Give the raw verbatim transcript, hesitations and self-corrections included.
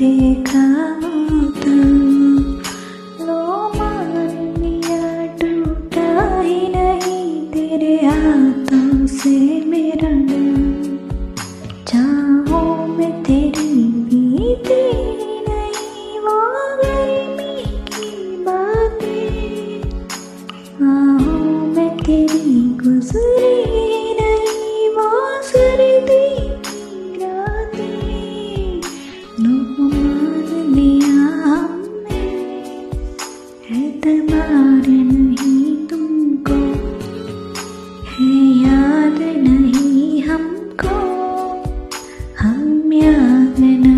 देखा तुम लो मानिया टूटा ही नहीं तेरे हाथों से मेरा नाम। चाहों में तेरी बीती नहीं वो गर्मी की बातें, आहों में तेरी गुजरी नहीं वो सर्दी याद नहीं हमको, हम याद नहीं।